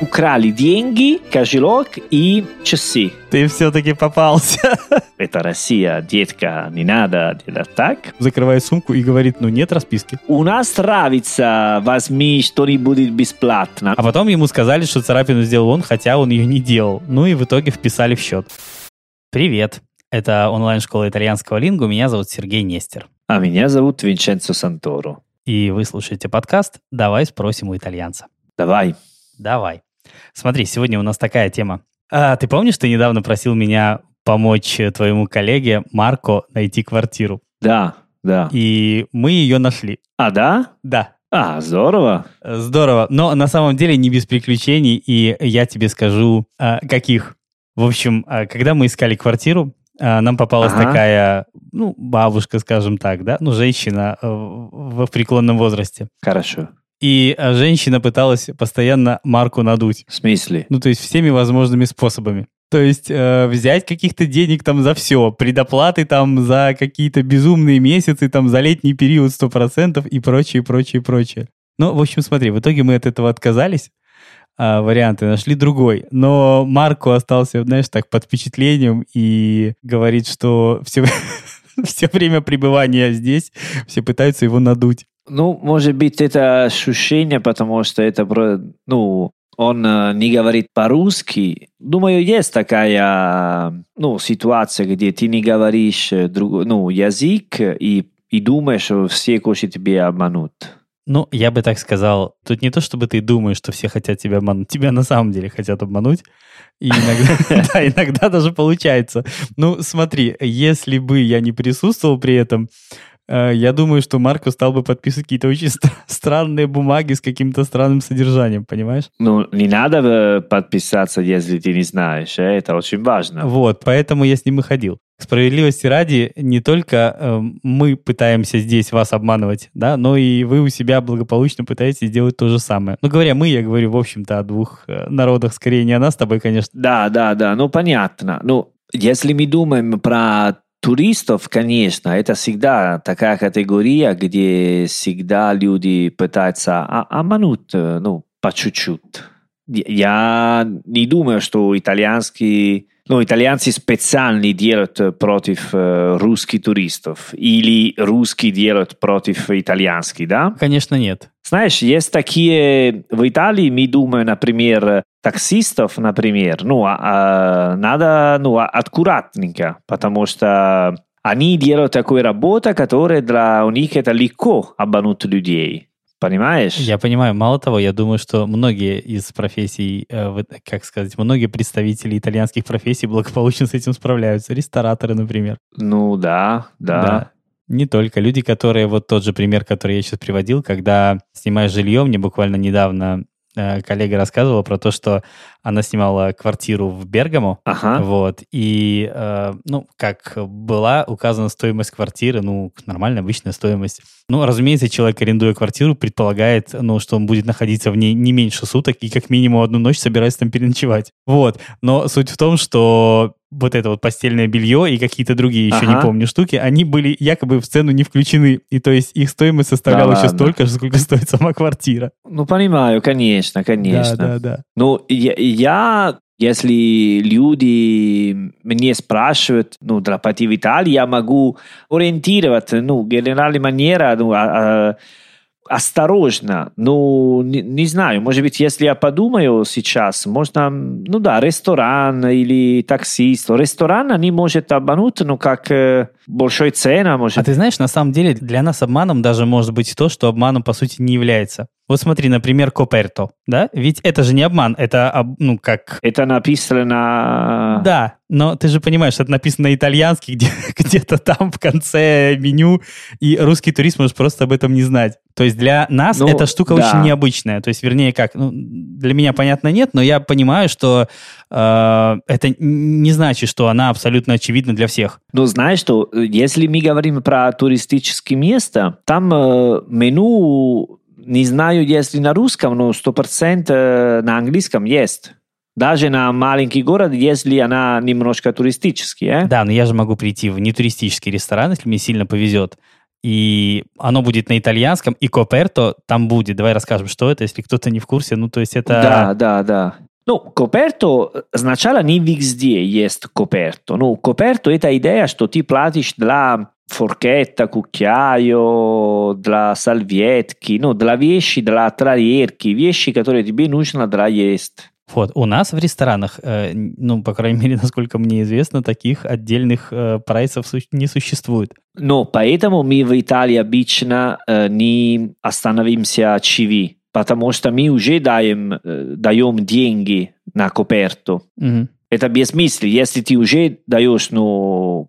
Украли деньги, кошелек и часы. Ты все-таки попался. Это Россия, детка, не надо делать так. Закрывает сумку и говорит, ну нет расписки. У нас нравится, возьми что-нибудь бесплатно. А потом ему сказали, что царапину сделал он, хотя он ее не делал. Ну и в итоге вписали в счет. Привет, это онлайн-школа итальянского лингу, меня зовут Сергей Нестер. А меня зовут Винченцо Санторо. И вы слушаете подкаст «Давай спросим у итальянца». Давай. Смотри, сегодня у нас такая тема. Ты помнишь, ты недавно просил меня помочь твоему коллеге Марко найти квартиру? Да. И мы ее нашли. А, да? Да. А, здорово. Здорово. Но на самом деле не без приключений, и я тебе скажу, каких. В общем, когда мы искали квартиру, нам попалась такая, бабушка, скажем так, да? Женщина в преклонном возрасте. Хорошо. И женщина пыталась постоянно Марку надуть. В смысле? То есть всеми возможными способами. То есть взять каких-то денег там за все, предоплаты там за какие-то безумные месяцы, там за летний период 100% и прочее. В общем, смотри, в итоге мы от этого отказались, варианты нашли другой. Но Марко остался, под впечатлением и говорит, что все время пребывания здесь все пытаются его надуть. Может быть, это ощущение, потому что это, он не говорит по-русски. Думаю, есть такая, ситуация, где ты не говоришь другой, язык и думаешь, что все хотят тебя обмануть. Я бы так сказал, тут не то, чтобы ты думаешь, что все хотят тебя обмануть, тебя на самом деле хотят обмануть, и иногда даже получается. Смотри, если бы я не присутствовал при этом, я думаю, что Марко стал бы подписывать какие-то очень странные бумаги с каким-то странным содержанием, понимаешь? Не надо подписаться, если ты не знаешь, это очень важно. Вот, поэтому я с ним и ходил. Справедливости ради, не только мы пытаемся здесь вас обманывать, да, но и вы у себя благополучно пытаетесь делать то же самое. Я говорю, в общем-то, о двух народах, скорее не о нас с тобой, конечно. Да, понятно. Если мы думаем про туристов, конечно, это всегда такая категория, где всегда люди пытаются обмануть, по чуть-чуть. Я не думаю, что итальянцы специально делают против русских туристов или русские делают против итальянских, да? Конечно, нет. Знаешь, есть такие в Италии, мы думаем, например, таксистов, надо аккуратненько, потому что они делают такую работу, которая для них это легко обмануть людей. Понимаешь? Я понимаю. Мало того, я думаю, что многие из профессий, многие представители итальянских профессий благополучно с этим справляются. Рестораторы, например. Да. Не только. Люди, которые... Вот тот же пример, который я сейчас приводил, когда снимаешь жилье, мне буквально недавно коллега рассказывала про то, что она снимала квартиру в Бергамо. Ага. Вот. И, как была указана стоимость квартиры, нормальная, обычная стоимость. Разумеется, человек, арендуя квартиру, предполагает, что он будет находиться в ней не меньше суток и как минимум одну ночь собирается там переночевать. Вот. Но суть в том, что вот это вот постельное белье и какие-то другие, еще не помню, штуки, они были якобы в цену не включены. И то есть их стоимость составляла столько же, сколько стоит сама квартира. Понимаю, конечно. Да. Если люди мне спрашивают, для пути в Италию, я могу ориентировать, генеральная манера, осторожно, не знаю, может быть, если я подумаю сейчас, можно, ресторан или таксист. Ресторан они могут обмануть, как большой цена, может. А ты знаешь, на самом деле для нас обманом даже может быть то, что обманом по сути не является. Вот смотри, например, коперто, да? Ведь это же не обман, это, Это написано... Да, но ты же понимаешь, это написано на итальянски, где-то там в конце меню, и русский турист может просто об этом не знать. То есть для нас эта штука очень необычная. То есть, вернее, для меня, понятно, нет, но я понимаю, что это не значит, что она абсолютно очевидна для всех. Знаешь, что если мы говорим про туристические места, там меню... Не знаю, если на русском, но 100% на английском есть. Даже на маленький город, если она немножко туристический. Да, но я же могу прийти в нетуристический ресторан, если мне сильно повезет, И оно будет на итальянском, и коперто там будет. Давай расскажем, что это, если кто-то не в курсе. Ну, то есть это... Да. Ну, коперто, сначала не везде есть коперто. Ну, коперто – это идея, что ты платишь для форкетта, cucchiaio, для салветки, ну, для вещи, для тарелки, вещи, которые тебе нужно для есть. Вот, у нас в ресторанах, ну, по крайней мере, насколько мне известно, таких отдельных прайсов не существует. Но поэтому мы в Италии обычно не остановимся чаевыми, потому что мы уже даем деньги на коперто. Угу. Это бессмысленно. Если ты уже даешь, ну,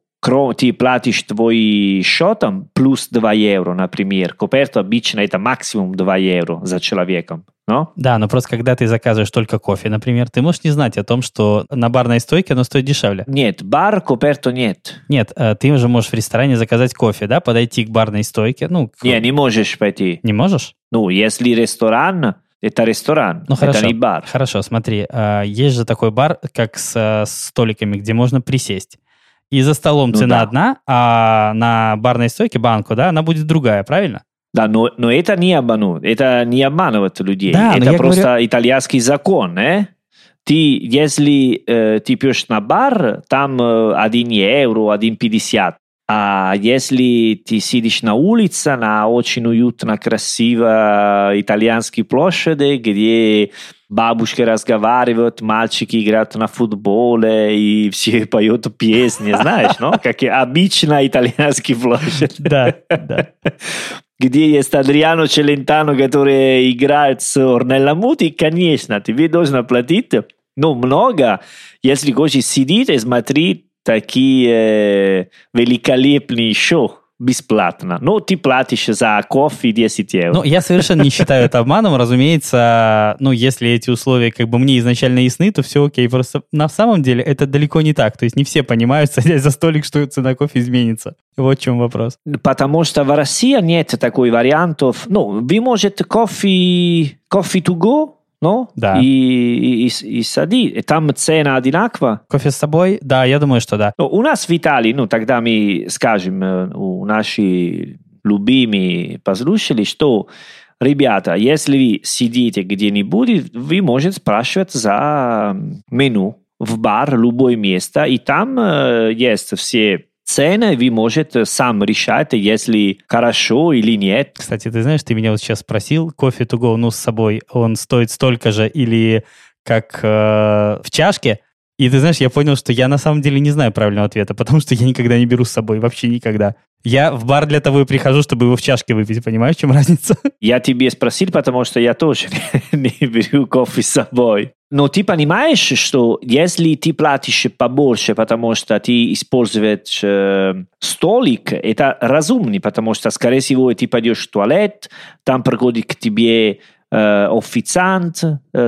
ты платишь твой счетом плюс 2 евро, например. Коперто обычно это максимум 2 евро за человеком. Но? Да, но просто когда ты заказываешь только кофе, например, ты можешь не знать о том, что на барной стойке оно стоит дешевле. Нет, бар, коперто нет. Нет, ты уже можешь в ресторане заказать кофе, да, подойти к барной стойке. Ну, не можешь пойти. Не можешь? Ну, если ресторан... Это ресторан, ну, хорошо, это не бар. Хорошо, смотри, есть же такой бар, как с столиками, где можно присесть. И за столом цена одна, а на барной стойке, банку, да, она будет другая, правильно? Да, но это не обманывает людей. Да, это просто итальянский закон, Ты, если ты пьешь на бар, там 1 евро, 1,50. А если ты сидишь на улице, на очень уютно, красиво итальянской площади, где бабушки разговаривают, мальчики играют на футболе и все поют песни, знаешь, ну, как и обычно итальянские площади. Да. Где есть Адриано Челентано, который играет с Орнелла Мути, конечно, тебе должно платить, но много, если хочешь сидеть и смотреть такие великолепные шоу бесплатно. Ну, ты платишь за кофе 10 евро. Ну, я совершенно не считаю это обманом. Разумеется, ну, если эти условия как бы мне изначально ясны, то все окей. Просто на самом деле это далеко не так. То есть не все понимают, садясь за столик, что цена кофе изменится. Вот в чем вопрос. Потому что в России нет такой вариантов. Ну, вы можете кофе to go, ну, да. И сади. Там цена одинакова. Кофе с собой? Да, я думаю, что да. Но у нас в Италии, ну, тогда мы скажем, у наши любимые послушали, что, ребята, если вы сидите где-нибудь, вы можете спрашивать за меню в бар, любое место, и там есть все цены, вы можете сам решать, если хорошо или нет. Кстати, ты знаешь, ты меня вот сейчас спросил, кофе to go, ну, с собой, он стоит столько же или как в чашке? И ты знаешь, я понял, что я на самом деле не знаю правильного ответа, потому что я никогда не беру с собой, вообще никогда. Я в бар для того и прихожу, чтобы его в чашке выпить, понимаешь, в чем разница? Я тебе спросил, потому что я тоже не беру кофе с собой. Но ты понимаешь, что если ты платишь побольше, потому что ты используешь столик, это разумно, потому что, скорее всего, ты пойдешь в туалет, там приходит к тебе официант,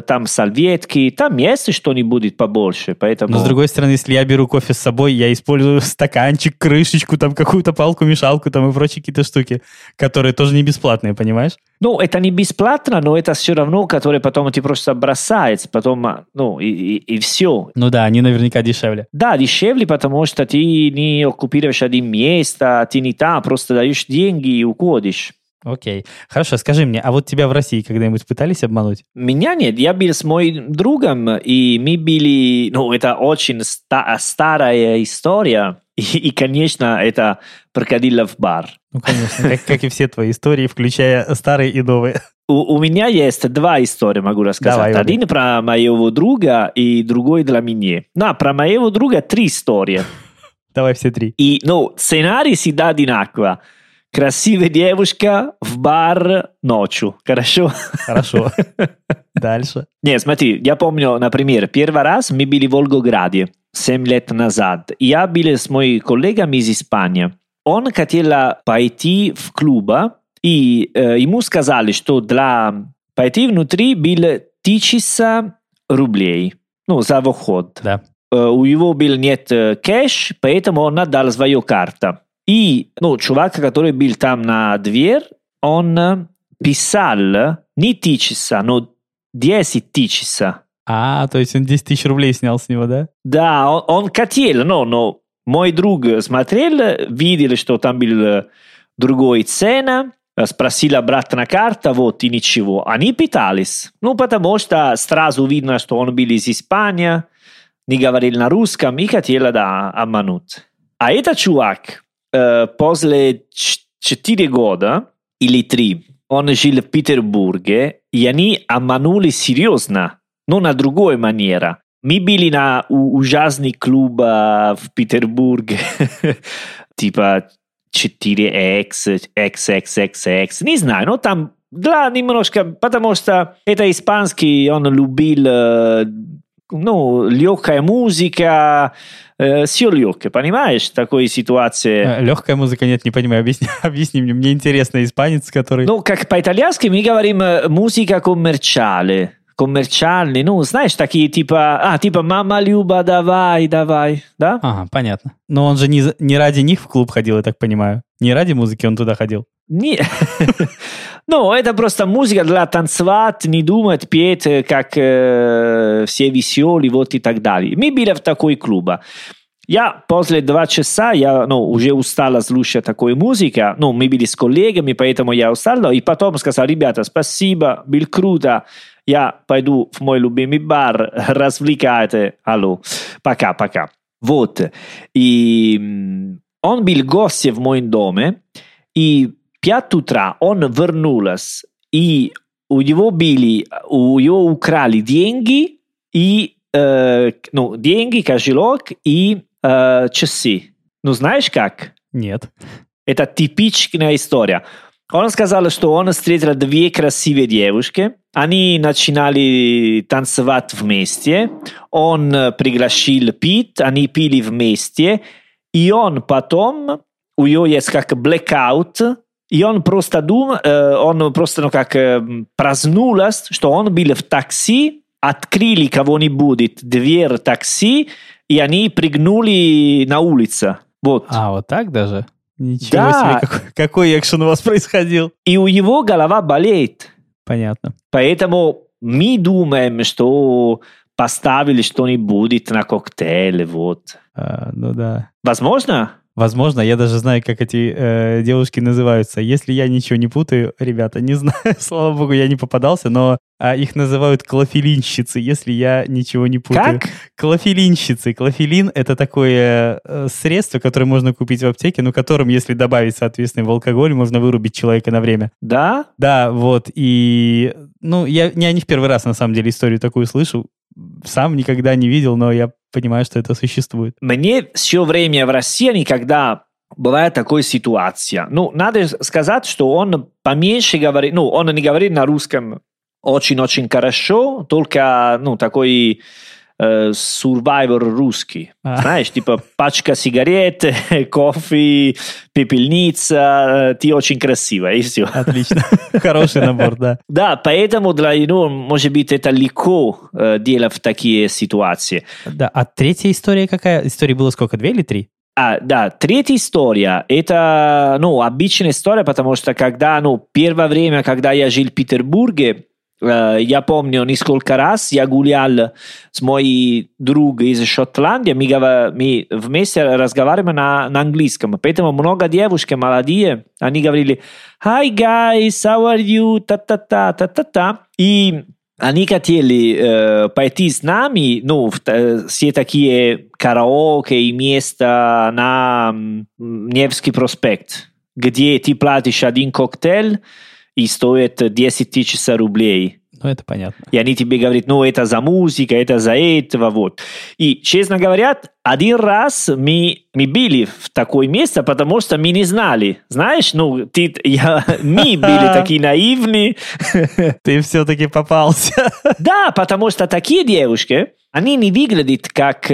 там салветки, там есть что-нибудь побольше. Поэтому... Но, с другой стороны, если я беру кофе с собой, я использую стаканчик, крышечку, там какую-то палку-мешалку там и прочие какие-то штуки, которые тоже не бесплатные, понимаешь? Ну, это не бесплатно, но это все равно, которое потом ты просто бросаешь, потом, ну, и все. Ну да, они наверняка дешевле. Да, дешевле, потому что ты не оккупируешь одно место, ты не там, просто даешь деньги и уходишь. Окей. Хорошо, скажи мне, а вот тебя в России когда-нибудь пытались обмануть? Меня нет. Я был с моим другом, и мы были... Ну, это очень старая история. И, конечно, это проходило в бар. Ну, конечно, как и все твои истории, включая старые и новые. У меня есть два истории, могу рассказать. Давай, один про моего друга и другой для меня. Ну, про моего друга 3 истории. Давай все 3. И, ну, сценарий всегда одинаковый. Красивая девушка в бар ночью. Хорошо? Хорошо. Дальше. Нет, смотри, я помню, например, первый раз мы были в Волгограде 7 лет назад. Я был с моими коллегами из Испании. Он хотел пойти в клуб, и ему сказали, что для пойти внутри было 1000 рублей. Ну, за вход. Да. У него был нет кэш, поэтому он отдал свою карту. И, ну, чувак, который был там на дверь, он писал не 1000, но 10 тысяч. А, то есть он 10 тысяч рублей снял с него, да? Да, он хотел, но мой друг смотрел, видел, что там был другой цена. Спросили обратно карта, вот, и ничего. Они пытались. Ну, потому что сразу видно, что он был из Испании, не говорил на русском и хотел, да, обмануть. А этот чувак после 4 года или 3, он жил в Петербурге, и они обманули серьезно, но на другой манере. Мы были на ужасный клуб в Петербурге, типа 4X, XXXX, не знаю, но там, да, немножко, потому что это испанский, он любил, ну, легкая музыка, все легкое, понимаешь, в такой ситуации. Легкая музыка, нет, не понимаю, объясни мне интересно, испанец, который... Ну, как по-итальянски мы говорим музыка коммерчале. Коммерчальный, ну, знаешь, такие типа, типа «Мама Люба, давай, давай», да? Ага, понятно. Но он же не ради них в клуб ходил, я так понимаю. Не ради музыки он туда ходил? Нет. Ну, это просто музыка для танцевать, не думать, петь, как все веселые, вот и так далее. Мы были в такой клубе. Я после 2 часа, я уже устала слушать такую музыку, ну, мы были с коллегами, поэтому я устала, и потом сказал: ребята, спасибо, было круто, я пойду в мой любимый бар, развлекайте, алло, пока-пока. Вот, и он был гостем в моем доме, и 5 утра он вернулся, и у него украли деньги, и деньги, кошелек и часы. Ну, знаешь как? Нет. Это типичная история. Он сказал, что он встретил 2 красивые девушки. Они начинали танцевать вместе. Он пригласил пить. Они пили вместе. И он потом... У него есть как blackout. И он просто проснулся, что он был в такси. Открыли кого-нибудь дверь такси, и они прыгнули на улицу. Вот. А, вот так даже? Ничего да. себе, какой экшен у вас происходил. И у него голова болит. Понятно. Поэтому мы думаем, что поставили что-нибудь на коктейль. Вот. Ну да. Возможно? Возможно, я даже знаю, как эти девушки называются. Если я ничего не путаю, ребята, не знаю, слава богу, я не попадался, но их называют клофелинщицы, если я ничего не путаю. Как? Клофелинщицы. Клофелин – это такое средство, которое можно купить в аптеке, но которым, если добавить, соответственно, в алкоголь, можно вырубить человека на время. Да? Да, вот. И, ну, я не в первый раз, на самом деле, историю такую слышу. Сам никогда не видел, но я понимаю, что это существует. Мне все время в России никогда бывает такая ситуация. Ну, надо сказать, что он поменьше говорит, ну, он не говорит на русском очень-очень хорошо, только, ну, такой survivor русский. Знаешь, типа пачка сигарет, кофе, пепельница, ты очень красивая, и все. Отлично. Хороший набор, да. Да, поэтому для него, может быть, это легко делать в такие ситуации. Да, а третья история какая? Истории было сколько, 2 или 3? Да, третья история, это, ну, обычная история, потому что когда, ну, первое время, когда я жил в Петербурге, я помню, несколько раз я гулял с моей другом из Шотландии, мы вместе разговаривали на английском, поэтому много девушек молодые, они говорили «Hi guys, how are you?» та-та-та-та-та-та. И они хотели пойти с нами, ну, все такие караоке и места на Невский проспект, где ты платишь 1 коктейль, и стоит 10 тысяч рублей. Ну, это понятно. И они тебе говорят, ну, это за музыку, это за этого, вот. И, честно говоря, 1 раз мы были в такое место, потому что мы не знали. Знаешь, ну, мы были такие наивные. Ты все-таки попался. Да, потому что такие девушки, они не выглядят как,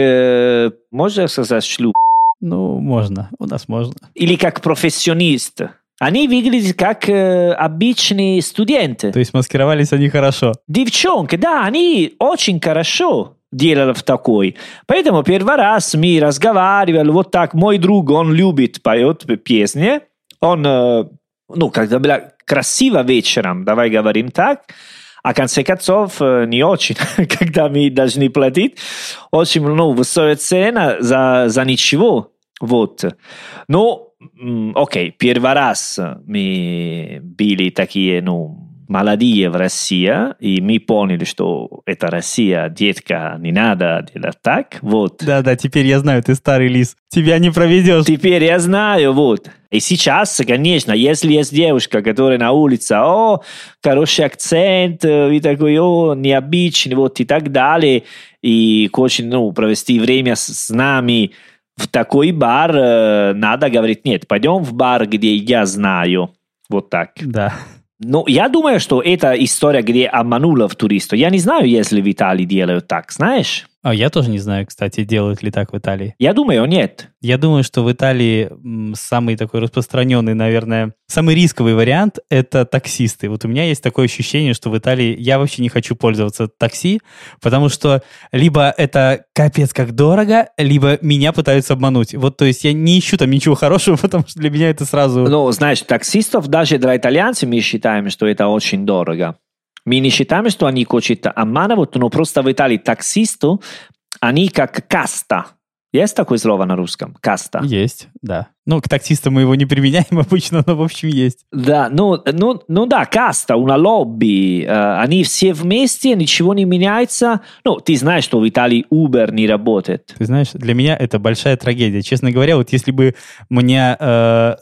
можно сказать, шлюх. Ну, можно, у нас можно. Или как профессионист. Они выглядели как обычные студенты. То есть маскировались они хорошо. Девчонки, да, они очень хорошо делали в такой. Поэтому первый раз мы разговаривали вот так. Мой друг, он любит поет песни. Он, ну, когда было красиво вечером, давай говорим так, а в конце концов не очень, когда мы должны платить. Очень, ну, высокая цена за ничего. Вот. Но окей, первый раз мы были такие, молодые в России, и мы поняли, что это Россия, детка, не надо делать так, вот. Да-да, теперь я знаю, ты старый лис, тебя не проведешь. Теперь я знаю, вот. И сейчас, конечно, если есть девушка, которая на улице, о, хороший акцент, и такой, о, необычный, вот, и так далее, и хочет, провести время с нами в такой бар, надо говорить, нет, пойдем в бар, где я знаю, вот так. Да. Ну, я думаю, что это история, где обманула в туристов. Я не знаю, если в Италии делают так, знаешь? А я тоже не знаю, кстати, делают ли так в Италии. Я думаю, нет. Я думаю, что в Италии самый такой распространенный, наверное, самый рисковый вариант – это таксисты. Вот у меня есть такое ощущение, что в Италии я вообще не хочу пользоваться такси, потому что либо это капец как дорого, либо меня пытаются обмануть. Вот, то есть я не ищу там ничего хорошего, потому что для меня это сразу… Ну, знаешь, таксистов даже для итальянцев мы считаем, что это очень дорого. Мы не считаем, что они хотят обманывать, но просто в Италии таксисты, они как каста. Есть такое слово на русском? Каста. Есть, да. Ну, к таксистам мы его не применяем обычно, но в общем есть. Да, да, каста, una лобби. Они все вместе, ничего не меняется. Ну, ты знаешь, что в Италии Uber не работает. Ты знаешь, для меня это большая трагедия. Честно говоря, вот если бы мне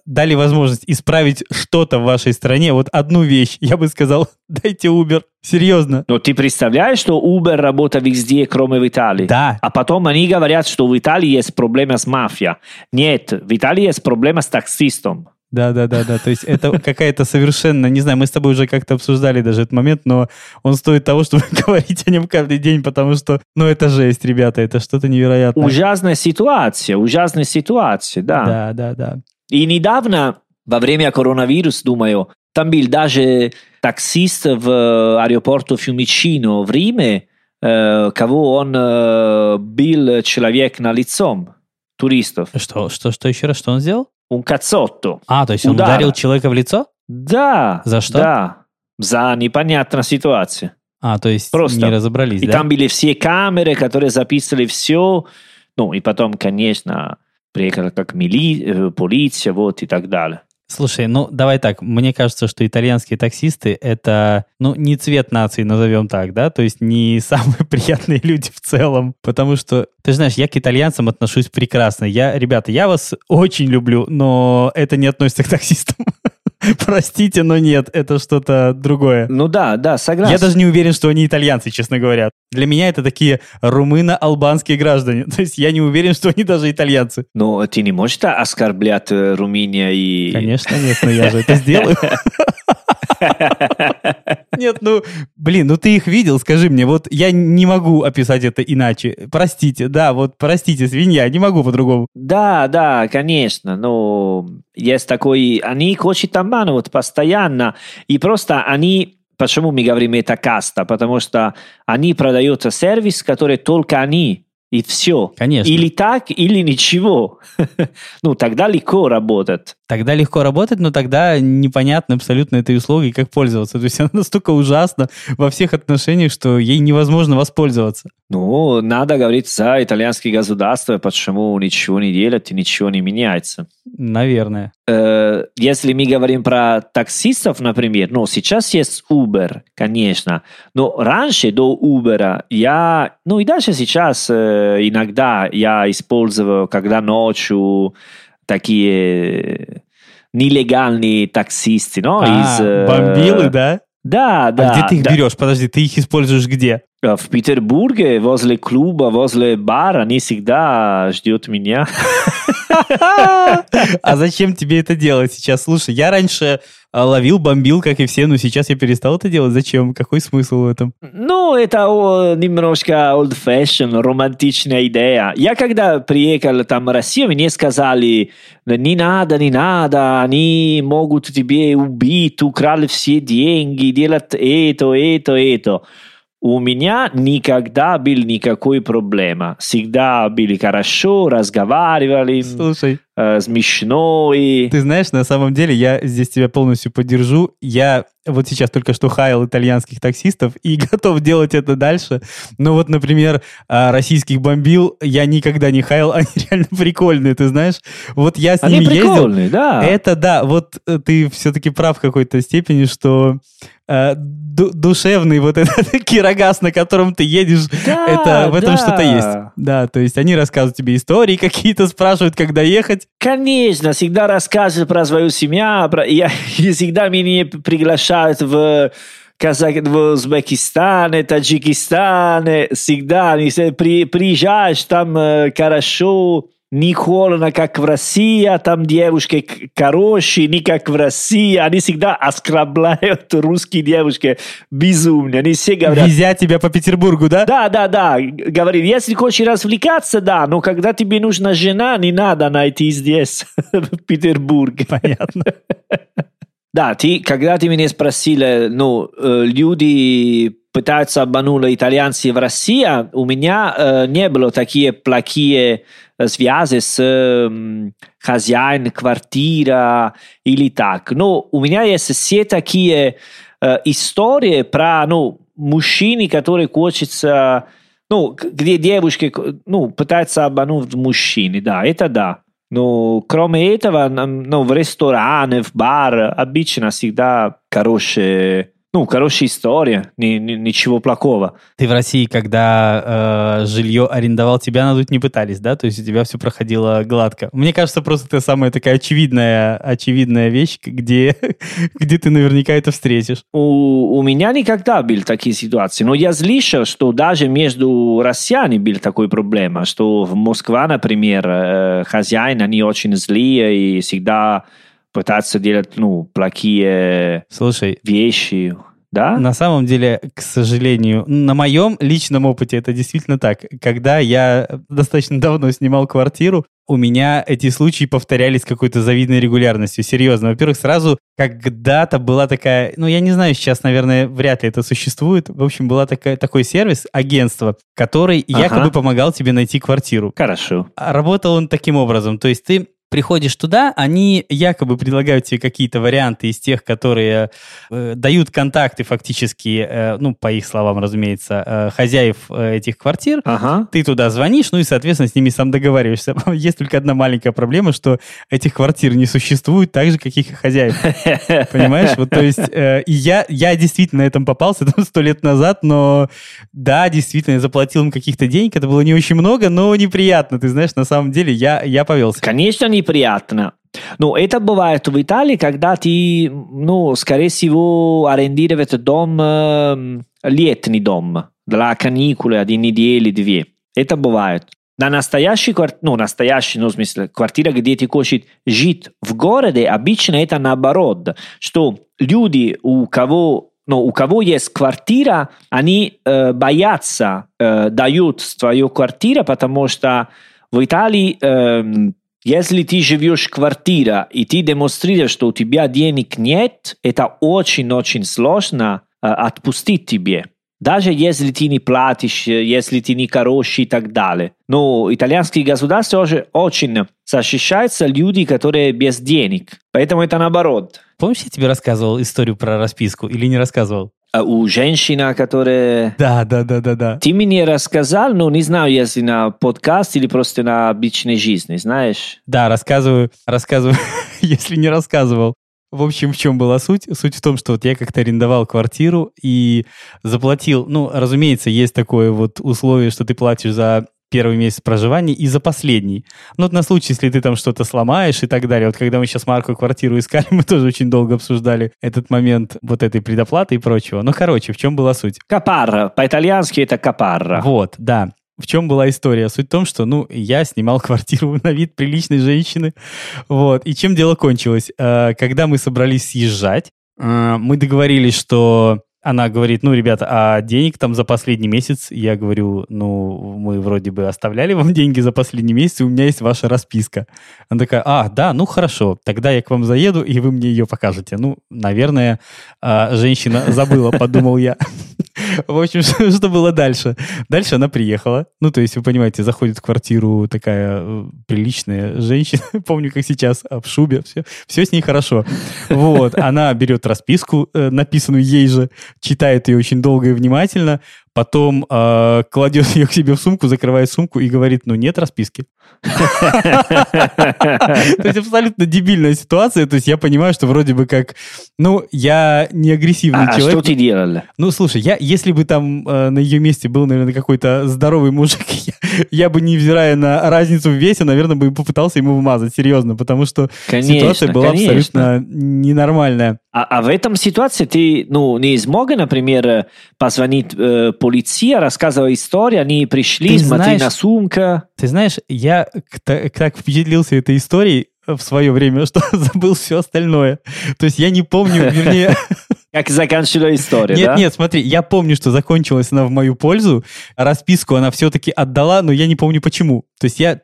дали возможность исправить что-то в вашей стране, вот одну вещь, я бы сказал, дайте Uber. Серьезно. Но ты представляешь, что Uber работает везде, кроме в Италии? Да. А потом они говорят, что в Италии есть проблема с мафией. Нет, в Италии есть проблема с таксистом. Да. То есть это какая-то совершенно, не знаю, мы с тобой уже как-то обсуждали даже этот момент, но он стоит того, чтобы говорить о нем каждый день, потому что, это жесть, ребята, это что-то невероятное. Ужасная ситуация, да. Да. И недавно, во время коронавируса, думаю, там был даже таксист в аэропорту Фьюмичино в Риме, кого он бил человек на лицом. Туристов. Что еще раз, что он сделал? Un cazzotto. А, то есть он ударил человека в лицо? Да. За что? Да. За непонятную ситуацию. А, то есть просто не разобрались, и да? И там были все камеры, которые записывали все. Ну, и потом, конечно, приехала как полиция, вот, и так далее. Слушай, давай так, мне кажется, что итальянские таксисты – это, не цвет нации, назовем так, да? То есть не самые приятные люди в целом, потому что, ты же знаешь, я к итальянцам отношусь прекрасно. Ребята, я вас очень люблю, но это не относится к таксистам. Простите, но нет, это что-то другое. Да, согласен. Я даже не уверен, что они итальянцы, честно говоря. Для меня это такие румыно-албанские граждане. То есть я не уверен, что они даже итальянцы. Но ты не можешь оскорблять Румыния и... Конечно нет, но я же это сделаю. Нет, ты их видел, скажи мне, вот я не могу описать это иначе. Простите, да, вот простите, свинья, не могу по-другому. Да, конечно, но есть такой, они хотят обманывать постоянно, и просто они, почему мы говорим это каста, потому что они продают сервис, который только они. И все. Конечно. Или так, или ничего. Тогда легко работать. Но тогда непонятно абсолютно этой услугой, как пользоваться. То есть она настолько ужасна во всех отношениях, что ей невозможно воспользоваться. Надо говорить за итальянские государства, почему ничего не делают и ничего не меняется. Наверное. Если мы говорим про таксистов, например, сейчас есть Uber, конечно, но раньше до Uber я, и даже сейчас иногда я использую, когда ночью такие нелегальные таксисты, бомбилы, да? Да. А где ты их берешь? Подожди, ты их используешь где? В Петербурге, возле клуба, возле бара, они всегда ждут меня. А зачем тебе это делать сейчас? Слушай, я раньше ловил, бомбил, как и все, но сейчас я перестал это делать. Зачем? Какой смысл в этом? Это немножко old-fashioned, романтичная идея. Я когда приехал там в Россию, мне сказали, не надо, они могут тебе убить, украли все деньги, делать это. У меня никогда были никакой проблемы. Всегда были хорошо, разговаривали. Слушай, смешно и... Ты знаешь, на самом деле, я здесь тебя полностью поддержу. Я вот сейчас только что хаял итальянских таксистов и готов делать это дальше. Но вот, например, российских бомбил я никогда не хаял. Они реально прикольные, ты знаешь. Вот я с ними ездил. Они прикольные, да. Это да. Вот ты все-таки прав в какой-то степени, что... душевный вот этот кирогаз, на котором ты едешь, да, это, в этом да. что-то есть. Да, то есть они рассказывают тебе истории какие-то, спрашивают, когда ехать. Конечно, всегда рассказывают про свою семью. Всегда меня приглашают в Казахстан, в Узбекистан, Таджикистан. Всегда они приезжаешь, там хорошо... Не холодно, как в России, там девушки хорошие, не как в России. Они всегда оскорбляют русские девушки. Безумно. Они все говорят... Везя тебя по Петербургу, да? Да, да, да. Говорит, если хочешь развлекаться, да, но когда тебе нужна жена, не надо найти здесь, в Петербурге. Понятно. Да, ты, когда ты меня спросила, ну, люди... пытаются обмануть итальянцы в России, у меня не было такие плохие связи с хозяином квартиры или так. Но у меня есть все такие истории про мужчины, которые хочется... Ну, где девушки пытаются обмануть мужчины, да, это да. Но кроме этого, в ресторане, в бар обычно всегда хорошие... хорошая история, ничего плохого. Ты в России, когда жилье арендовал, тебя надуть не пытались, да? То есть у тебя все проходило гладко. Мне кажется, просто это самая такая очевидная вещь, где ты наверняка это встретишь. У меня никогда были такие ситуации. Но я слышал, что даже между россиянами была такая проблема, что в Москве, например, хозяин, они очень злые и всегда... пытаться делать, плохие вещи, да? На самом деле, к сожалению, на моем личном опыте это действительно так. Когда я достаточно давно снимал квартиру, у меня эти случаи повторялись с какой-то завидной регулярностью, серьезно. Во-первых, сразу когда-то была такая, я не знаю, сейчас, наверное, вряд ли это существует. В общем, была такой сервис, агентство, который якобы помогал тебе найти квартиру. Хорошо. Работал он таким образом, то есть ты приходишь туда, они якобы предлагают тебе какие-то варианты из тех, которые дают контакты фактически, по их словам, разумеется, хозяев этих квартир. Ага. Ты туда звонишь, и, соответственно, с ними сам договариваешься. Есть только одна маленькая проблема, что этих квартир не существует так же, как их хозяев. Понимаешь? Вот, то есть я действительно на этом попался 100 лет назад, но да, действительно, я заплатил им каких-то денег, это было не очень много, но неприятно, ты знаешь, на самом деле я повелся. Конечно, неприятно. Но это бывает в Италии, когда ты, скорее всего, арендируешь дом, летний дом, для каникулы, 1-2 недели. Это бывает. На настоящей квартире, в смысле, квартира, где ты хочешь жить в городе, обычно это наоборот, что люди, у кого есть квартира, они боятся, дают свою квартиру, потому что в Италии... Если ты живешь в квартире и ты демонстрируешь, что у тебя денег нет, это очень-очень сложно отпустить тебе. Даже если ты не платишь, если ты не хороший и так далее. Но итальянские государства очень защищаются люди, которые без денег. Поэтому это наоборот. Помнишь, я тебе рассказывал историю про расписку или не рассказывал? У женщины, которая... Да. Ты мне рассказал, не знаю, если на подкаст или просто на обычной жизни, знаешь? Да, рассказываю, если не рассказывал. В общем, в чем была суть? Суть в том, что я как-то арендовал квартиру и заплатил... разумеется, есть такое условие, что ты платишь за первый месяц проживания и за последний. На случай, если ты там что-то сломаешь и так далее. Когда мы сейчас Марко квартиру искали, мы тоже очень долго обсуждали этот момент этой предоплаты и прочего. В чем была суть? Капарра. По-итальянски это капарра. Вот, да. В чем была история? Суть в том, что, я снимал квартиру на вид приличной женщины. И чем дело кончилось? Когда мы собрались съезжать, мы договорились, что... Она говорит, ребята, а денег там за последний месяц? Я говорю, мы вроде бы оставляли вам деньги за последний месяц, и у меня есть ваша расписка. Она такая, да, хорошо, тогда я к вам заеду, и вы мне ее покажете. Наверное, женщина забыла, подумал я. В общем, что было дальше? Дальше она приехала. Ну, то есть, вы понимаете, заходит в квартиру такая приличная женщина. Помню, как сейчас, в шубе. Все с ней хорошо. Вот. Она берет расписку, написанную ей же, читает ее очень долго и внимательно, потом кладет ее к себе в сумку, закрывает сумку и говорит, ну, нет расписки. То есть абсолютно дебильная ситуация. То есть я понимаю, что вроде бы как... Ну, я не агрессивный человек. А что ты делал? Ну, слушай, если бы там на ее месте был, наверное, какой-то здоровый мужик, я бы, невзирая на разницу в весе, наверное, бы попытался ему вмазать, серьезно, потому что ситуация была абсолютно ненормальная. А в этом ситуации ты, ну, не смог, например, позвонить полиция, рассказывая историю, они пришли, смотри на сумку. Ты знаешь, я так впечатлился этой историей в свое время, что забыл все остальное. То есть я не помню, вернее... Как заканчивала история, да? Нет, смотри, я помню, что закончилась она в мою пользу, расписку она все-таки отдала, но я не помню почему. То есть я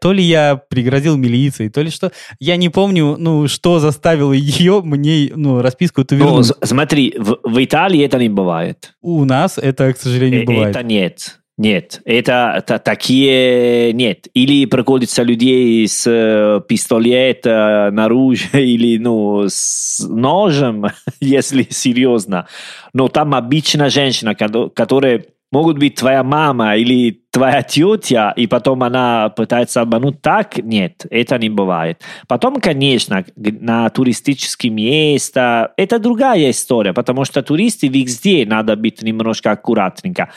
пригрозил милиции, то ли что, я не помню, ну, что заставило ее мне, ну, расписку эту вернуть. Ну, смотри, в Италии это не бывает. У нас это, к сожалению, бывает. Это нет. Нет, это такие нет. Или приходится людей с пистолета наружу или ну, с ножем, если серьезно. Но там обычно женщина, которая могут быть твоя мама или твоя тетя, и потом она пытается обмануть так, нет, это не бывает. Потом, конечно, на туристические места это другая история, потому что туристы везде надо быть немножко аккуратненько.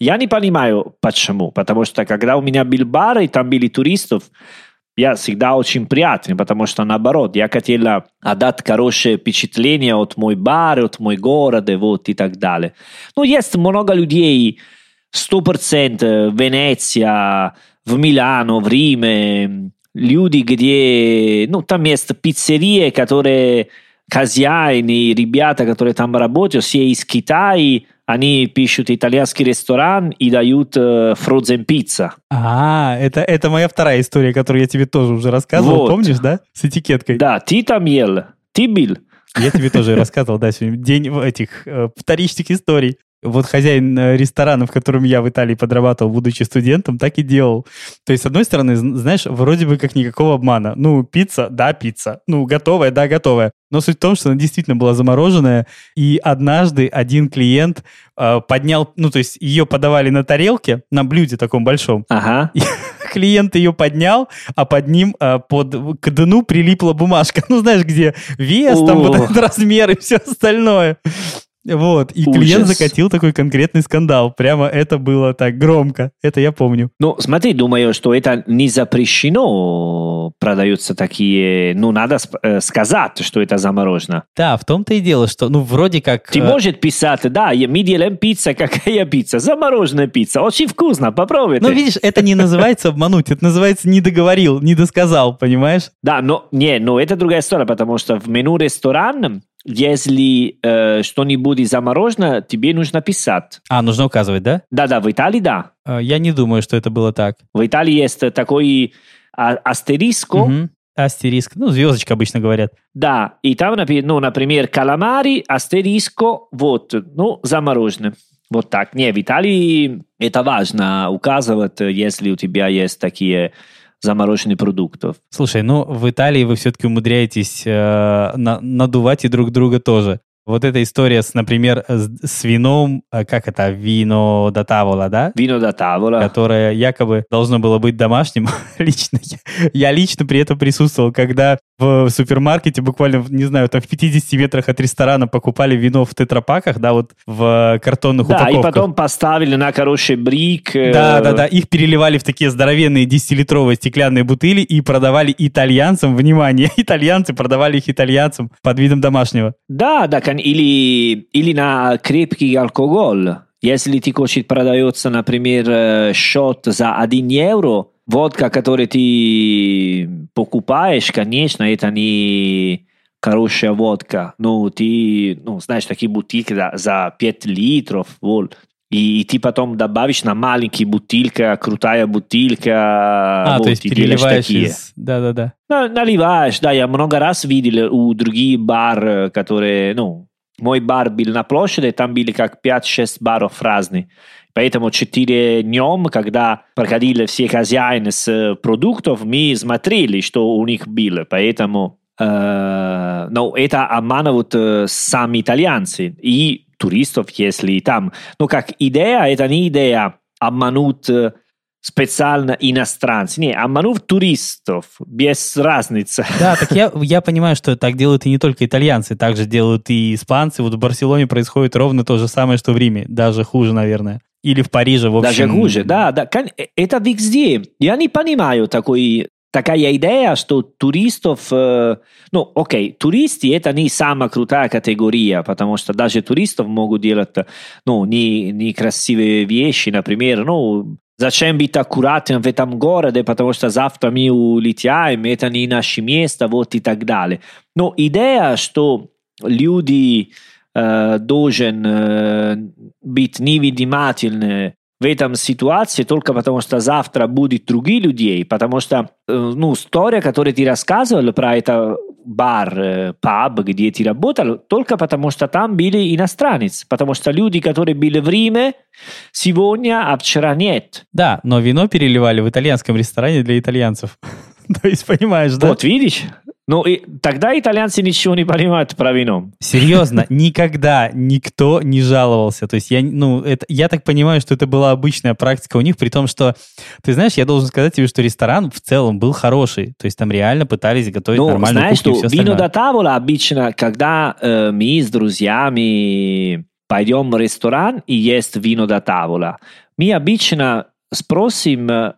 Я не понимаю, почему. Потому что, когда у меня был бар, и там были туристов, я всегда очень приятный, потому что, наоборот, я хотел отдать хорошее впечатление от мой бара, от мой города, вот, и так далее. Но есть много людей, 100% в Венеции, в Милане, в Риме, люди, где... Ну, там есть пиццерии, которые... Хозяины, ребята, которые там работают, все из Китая, они пишут итальянский ресторан и дают frozen pizza. Это моя вторая история, которую я тебе тоже уже рассказывал, вот. Помнишь, да? С этикеткой. Да, ты там ел, ты был. Я тебе тоже рассказывал, да, сегодня день этих вторичных историй. Вот хозяин ресторана, в котором я в Италии подрабатывал, будучи студентом, так и делал. То есть, с одной стороны, знаешь, вроде бы как никакого обмана. Ну, пицца, да, пицца. Ну, готовая, да, готовая. Но суть в том, что она действительно была замороженная, и однажды один клиент поднял... Ну, то есть, ее подавали на тарелке, на блюде таком большом. Ага. И клиент ее поднял, а под ним к дну прилипла бумажка. Ну, знаешь, где вес, там вот этот размер и все остальное. Вот, и клиент закатил такой конкретный скандал. Прямо это было так громко. Это я помню. Ну, смотри, думаю, что это не запрещено. Продаются такие... Ну, надо сказать, что это заморожено. Да, в том-то и дело, что, ну, вроде как... Ты можешь писать, да, мы делаем пицца, какая пицца? Замороженная пицца. Очень вкусно, попробуй. Ну, видишь, это не называется обмануть. Это называется не договорил, не досказал, понимаешь? Да, но это другая история, потому что в меню ресторана... Если что-нибудь заморожено, тебе нужно писать. Нужно указывать, да? Да, в Италии, да. Я не думаю, что это было так. В Италии есть такой астериск. Угу. Астериск, ну, звездочка обычно говорят. Да, и там, ну, например, каламари, астериск, вот, ну, заморожено. Вот так. Не, в Италии это важно указывать, если у тебя есть такие... замороженных продуктов. Слушай, ну в Италии вы все-таки умудряетесь надувать и друг друга тоже. Вот эта история, например, с вином, как это, вино да тавола, да? Вино да тавола. Которое якобы должно было быть домашним. Лично я лично при этом присутствовал, когда в супермаркете буквально, не знаю, там в 50 метрах от ресторана покупали вино в тетрапаках, да, вот в картонных упаковках. Да, и потом поставили на хороший брик. Да, их переливали в такие здоровенные 10-литровые стеклянные бутыли и продавали итальянцам, внимание, итальянцы продавали их итальянцам под видом домашнего. Да, конечно. Или на крепкий алкоголь. Если ты хочешь продается, например, шот за 1 евро, водка, которую ты покупаешь, конечно, это не хорошая водка. Но ты, ну, знаешь, такие бутылки за 5 литров, вот. И ты потом добавишь на маленькие бутылки, крутая бутылка. Вот, то есть переливаешь из... Да. Наливаешь, да. Я много раз видел у других бар, которые, ну, Мой бар был на площади, там были как 5-6 баров разные. Поэтому 4 днем, когда проходили все хозяины с продуктов, мы смотрели, что у них было. Поэтому но это обманывают сами итальянцы и туристов, если там. Но как идея, это не идея обмануть специально иностранцы. Не, обманув туристов, без разницы. Да, так я понимаю, что так делают и не только итальянцы, так же делают и испанцы. Вот в Барселоне происходит ровно то же самое, что в Риме. Даже хуже, наверное. Или в Париже, в общем. Даже хуже, да. Это везде. Я не понимаю такая идея, что туристов... Ну, окей, туристы это не самая крутая категория, потому что даже туристов могут делать некрасивые вещи, например, зачем быть аккуратным в этом городе, потому что завтра мы улетаем, это не наше место, вот и так далее. Но идея, что люди должен быть невнимательны в этом ситуации только потому, что завтра будут другие люди, потому что история, которую ты рассказывал про этот бар, паб, где ты работал, только потому, что там были иностранцы, потому что люди, которые были в Риме, сегодня, а вчера нет. Да, но вино переливали в итальянском ресторане для итальянцев. То есть, понимаешь, да? Вот, видишь? Ну, и тогда итальянцы ничего не понимают про вино. Серьезно, никогда никто не жаловался. То есть, я так понимаю, что это была обычная практика у них, при том, что, ты знаешь, я должен сказать тебе, что ресторан в целом был хороший. То есть, там реально пытались готовить нормальную кухню и все остальное. Вино до тавола обычно, когда мы с друзьями пойдем в ресторан и есть вино до тавола, мы обычно спросим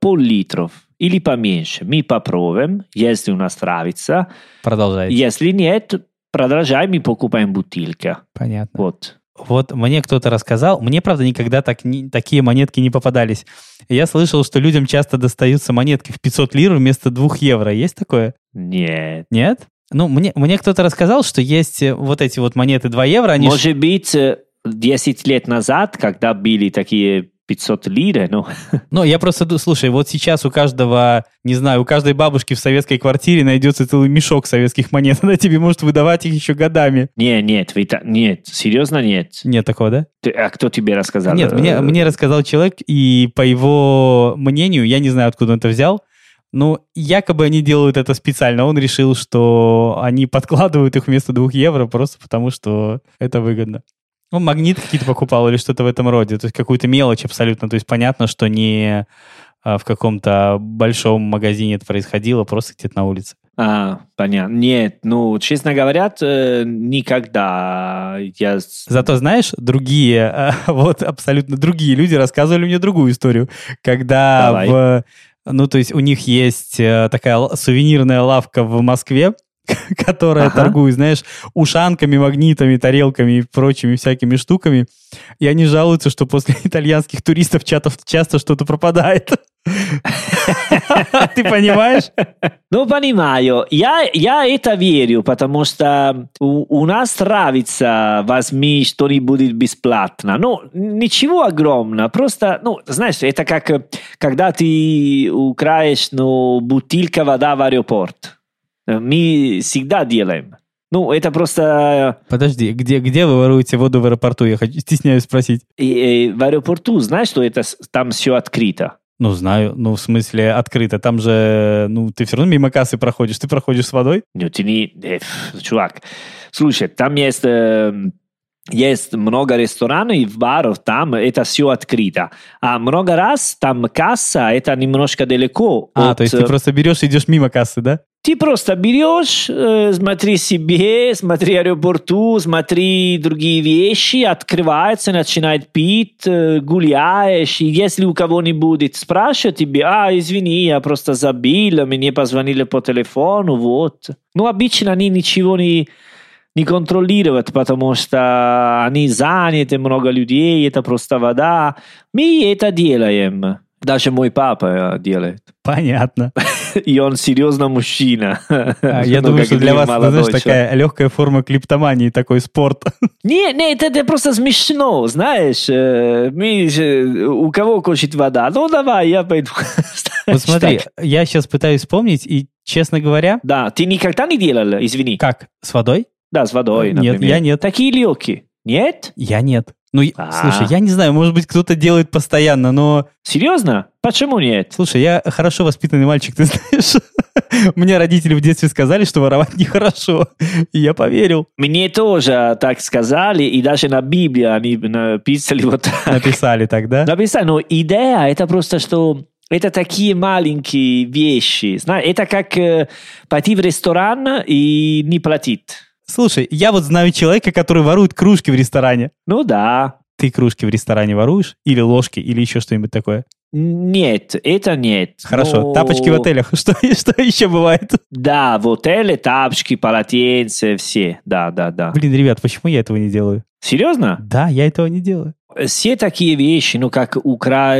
пол-литров. Или поменьше. Мы попробуем, если у нас нравится. Продолжайте. Если нет, продолжаем и покупаем бутылку. Понятно. Вот мне кто-то рассказал. Мне, правда, никогда такие монетки не попадались. Я слышал, что людям часто достаются монетки в 500 лир вместо 2 евро. Есть такое? Нет. Нет? Ну, мне кто-то рассказал, что есть вот эти вот монеты 2 евро. Они может быть, 10 лет назад, когда были такие... 500 лир, я просто, слушай, вот сейчас у каждого, не знаю, у каждой бабушки в советской квартире найдется целый мешок советских монет, она тебе может выдавать их еще годами. Нет, серьезно нет. Нет такого, да? А кто тебе рассказал? Нет, мне рассказал человек, и по его мнению, я не знаю, откуда он это взял, якобы они делают это специально. Он решил, что они подкладывают их вместо 2 евро просто потому, что это выгодно. Магнит какие-то покупал или что-то в этом роде. То есть какую-то мелочь абсолютно. То есть понятно, что не в каком-то большом магазине это происходило, просто где-то на улице. Понятно. Нет, честно говоря, никогда. Зато, знаешь, абсолютно другие люди рассказывали мне другую историю. Когда у них есть такая сувенирная лавка в Москве, которая торгует, знаешь, ушанками, магнитами, тарелками и прочими всякими штуками. И они жалуются, что после итальянских туристов часто что-то пропадает. Ты понимаешь? Понимаю. Я это верю, потому что у нас нравится возьми что-нибудь бесплатно. Ничего огромного. Просто, знаешь, это как когда ты украешь бутылку вода в аэропорт. Мы всегда делаем. Это просто... Подожди, где вы воруете воду в аэропорту? Я стесняюсь спросить. И в аэропорту, знаешь, что это там все открыто? Знаю. В смысле, открыто. Там же, ты все равно мимо кассы проходишь. Ты проходишь с водой? Ты не... чувак, слушай, там есть много ресторанов и баров, там это все открыто. А много раз там касса, это немножко далеко. То есть ты просто берешь и идешь мимо кассы, да? Ты просто берешь, смотри себе, смотри аэропорту, смотри другие вещи, открывается, начинает пить, гуляешь. И если у кого не будет спрашивать тебе, извини, я просто забыл, мне позвонили по телефону, вот. Обычно они ничего не контролировать, потому что они заняты, много людей, это просто вода. Мы это делаем. Даже мой папа делает. Понятно. И он серьезно мужчина. Я думаю, что для вас, знаешь, такая легкая форма клиптомании, такой спорт. Нет, это просто смешно, знаешь. У кого хочет вода? Давай, я пойду. Вот смотри, я сейчас пытаюсь вспомнить, и, честно говоря... Да, ты никогда не делал, извини. Как, с водой? Да, с водой, например. Нет, я нет. Такие лилки? Нет? Я нет. Ну, слушай, я не знаю, может быть, кто-то делает постоянно, но... Серьезно? Почему нет? Слушай, я хорошо воспитанный мальчик, ты знаешь. Мне родители в детстве сказали, что воровать нехорошо. И я поверил. Мне тоже так сказали, и даже на Библии они написали вот так. Написали так, да? Написали, но идея, это просто, что... Это такие маленькие вещи. Это как пойти в ресторан и не платить. Слушай, я вот знаю человека, который ворует кружки в ресторане. Ну да. Ты кружки в ресторане воруешь? Или ложки, или еще что-нибудь такое? Нет, это нет. Хорошо, но... тапочки в отелях. Что еще бывает? Да, в отеле тапочки, полотенца, все. Да. Блин, ребят, почему я этого не делаю? Серьезно? Да, я этого не делаю. Все такие вещи, как вода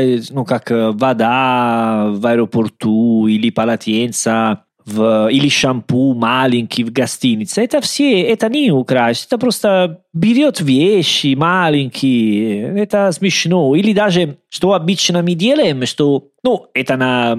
в аэропорту, или полотенца, или шампунь маленький в гостинице. Это все, это не украсть, это просто берет вещи маленькие, это смешно. Или даже, что обычно мы делаем, что, это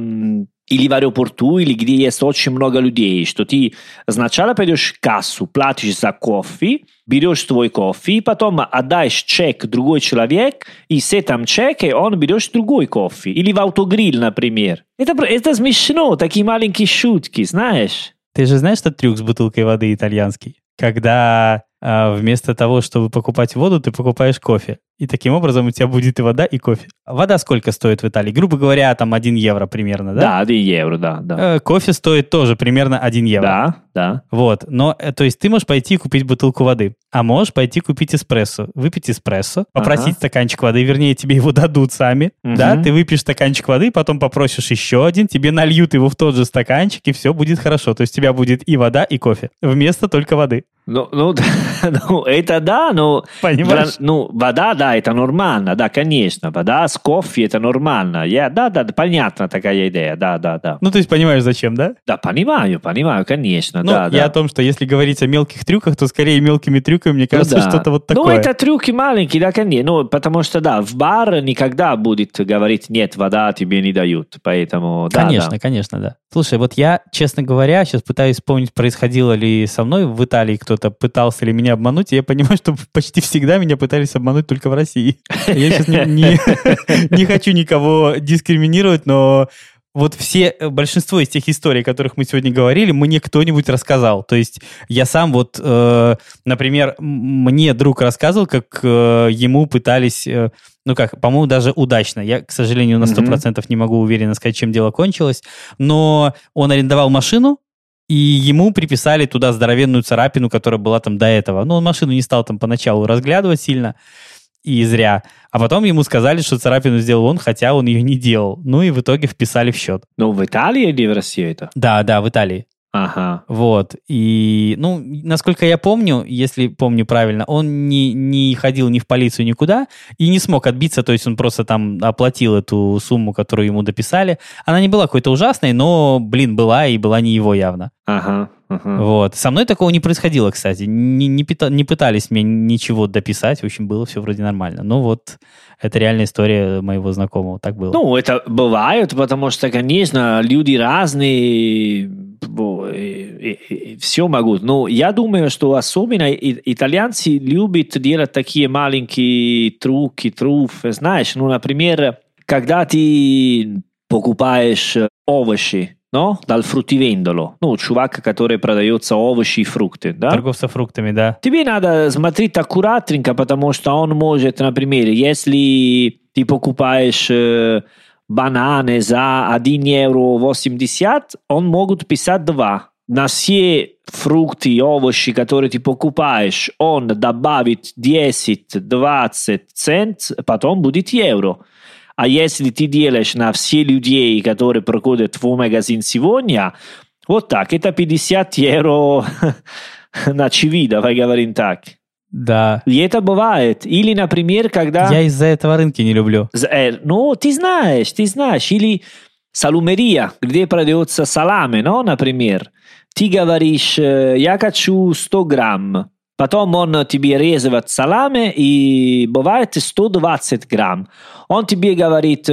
или в аэропорту, или где есть очень много людей, что ты сначала пойдешь в кассу, платишь за кофе, берешь твой кофе, потом отдаешь чек другой человек, и с этим чеком он берешь другой кофе. Или в автогриль, например. Это смешно, такие маленькие шутки, знаешь? Ты же знаешь этот трюк с бутылкой воды итальянский? Когда вместо того, чтобы покупать воду, ты покупаешь кофе. И таким образом у тебя будет и вода, и кофе. Вода сколько стоит в Италии? Грубо говоря, там 1 евро примерно, да? Да, 1 евро, да. Кофе стоит тоже примерно 1 евро. Да. Вот, но, то есть ты можешь пойти купить бутылку воды, а можешь пойти купить эспрессо, выпить эспрессо, попросить стаканчик воды, вернее, тебе его дадут сами, да, ты выпьешь стаканчик воды, потом попросишь еще один, тебе нальют его в тот же стаканчик, и все будет хорошо. То есть у тебя будет и вода, и кофе, вместо только воды. Понимаешь? Вода, это нормально, да, конечно, вода с кофе, это нормально. Понятна такая идея, да. Ну, то есть понимаешь, зачем, да? Да, понимаю, конечно, о том, что если говорить о мелких трюках, то скорее мелкими трюками, мне кажется, что-то вот такое. Это трюки маленькие, да, конечно, потому что, в бар никогда будет говорить, нет, вода тебе не дают, поэтому, Конечно. Слушай, вот я, честно говоря, сейчас пытаюсь вспомнить, происходило ли со мной в Италии, кто-то пытался ли меня обмануть, и я понимаю, что почти всегда меня пытались обмануть только в России. Я сейчас не хочу никого дискриминировать, но вот большинство из тех историй, о которых мы сегодня говорили, мне кто-нибудь рассказал. То есть я сам например, мне друг рассказывал, как ему пытались... по-моему, даже удачно. Я, к сожалению, на 100% не могу уверенно сказать, чем дело кончилось. Но он арендовал машину, и ему приписали туда здоровенную царапину, которая была там до этого. Но он машину не стал там поначалу разглядывать сильно, и зря. А потом ему сказали, что царапину сделал он, хотя он ее не делал. Ну и в итоге вписали в счет. Но в Италии или в России это? Да, в Италии. Ага. Вот. И, насколько я помню, если помню правильно, он не ходил ни в полицию, никуда, и не смог отбиться, то есть он просто там оплатил эту сумму, которую ему дописали. Она не была какой-то ужасной, но, была, и была не его явно. Ага. Вот. Со мной такого не происходило, кстати. Не пытались мне ничего дописать, в общем, было все вроде нормально. Но вот это реальная история моего знакомого, так было. Это бывает, потому что, конечно, люди разные... все могут. Но я думаю, что особенно итальянцы любят делать такие маленькие трюки, знаешь, например, когда ты покупаешь овощи, dal fruttivendolo, чувак, который продается овощи и фрукты, да? Торговца фруктами, да. Тебе надо смотреть аккуратненько, потому что он может, например, если ты покупаешь бананы за 1,80 евро, он могут писать 2. На все фрукты и овощи, которые ты покупаешь, он добавит 10-20 центов, потом будет евро. А если ты делаешь на все людей, которые проходят в магазин сегодня, вот так, это 50 евро на чеви, давай говорим так. Да. И это бывает. Или, например, когда... Я из-за этого рынки не люблю. Ты знаешь. Или салумерия, где продается салами, например. Ты говоришь, я хочу 100 грамм. Потом он тебе резает салами, и бывает 120 грамм. Он тебе говорит,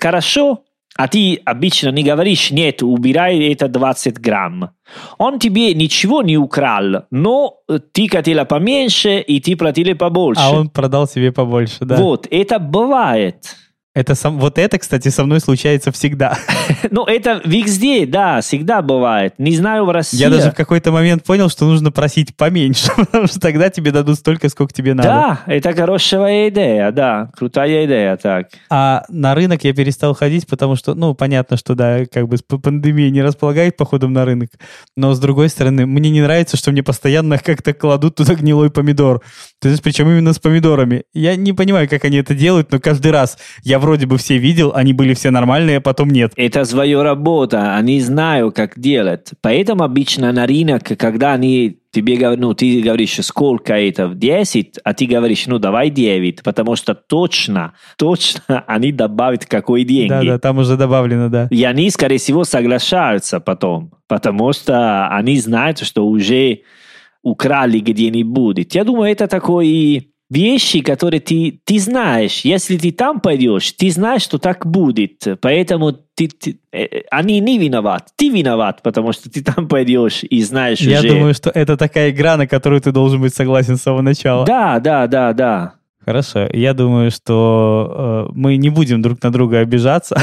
хорошо, а ты обычно не говоришь: нет, убирай это 20 грамм. Он тебе ничего не украл, но ты хотела поменьше, и ты платила побольше. А он продал себе побольше, да. Вот, это бывает. Это, кстати, со мной случается всегда. Ну, это везде, да, всегда бывает. Не знаю, в России. Я даже в какой-то момент понял, что нужно просить поменьше, потому что тогда тебе дадут столько, сколько тебе надо. Да, это хорошая идея, да, крутая идея, так. А на рынок я перестал ходить, потому что, ну, понятно, что, да, как бы пандемия не располагает походом на рынок, но, с другой стороны, мне не нравится, что мне постоянно как-то кладут туда гнилой помидор. То есть, причем именно с помидорами. Я не понимаю, как они это делают, но каждый раз я вроде бы все видел, они были все нормальные, а потом нет. Это своя работа, они знают, как делать. Поэтому обычно на рынок, когда они тебе говорят, ну, ты говоришь, сколько это, 10, а ты говоришь, ну, давай 9, потому что точно они добавят какой деньги. Да, там уже добавлено, да. И они, скорее всего, соглашаются потом, потому что они знают, что уже украли где-нибудь. Я думаю, это такой... Вещи, которые ты знаешь, если ты там пойдешь, ты знаешь, что так будет, поэтому они не виноваты, ты виноват, потому что ты там пойдешь и знаешь уже. Я думаю, что это такая игра, на которую ты должен быть согласен с самого начала. Да. Хорошо, я думаю, что мы не будем друг на друга обижаться.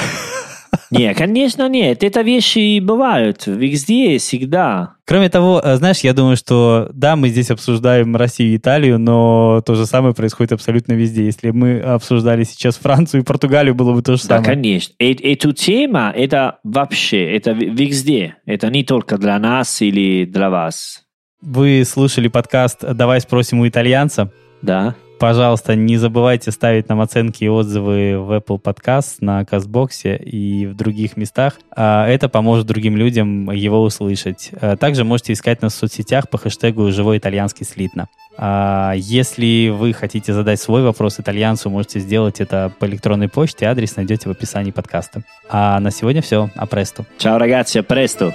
Нет, конечно, нет. Это вещи бывают везде, всегда. Кроме того, знаешь, я думаю, что да, мы здесь обсуждаем Россию и Италию, но то же самое происходит абсолютно везде. Если мы обсуждали сейчас Францию и Португалию, было бы то же самое. Да, конечно. Эту тему, это вообще, это везде. Это не только для нас или для вас. Вы слушали подкаст «Давай спросим у итальянца». Да. Пожалуйста, не забывайте ставить нам оценки и отзывы в Apple Podcast, на CastBox и в других местах. Это поможет другим людям его услышать. Также можете искать нас в соцсетях по хэштегу «Живой итальянский слитно». Если вы хотите задать свой вопрос итальянцу, можете сделать это по электронной почте. Адрес найдете в описании подкаста. А на сегодня все. А престо. Чао, ragazzi, а престо.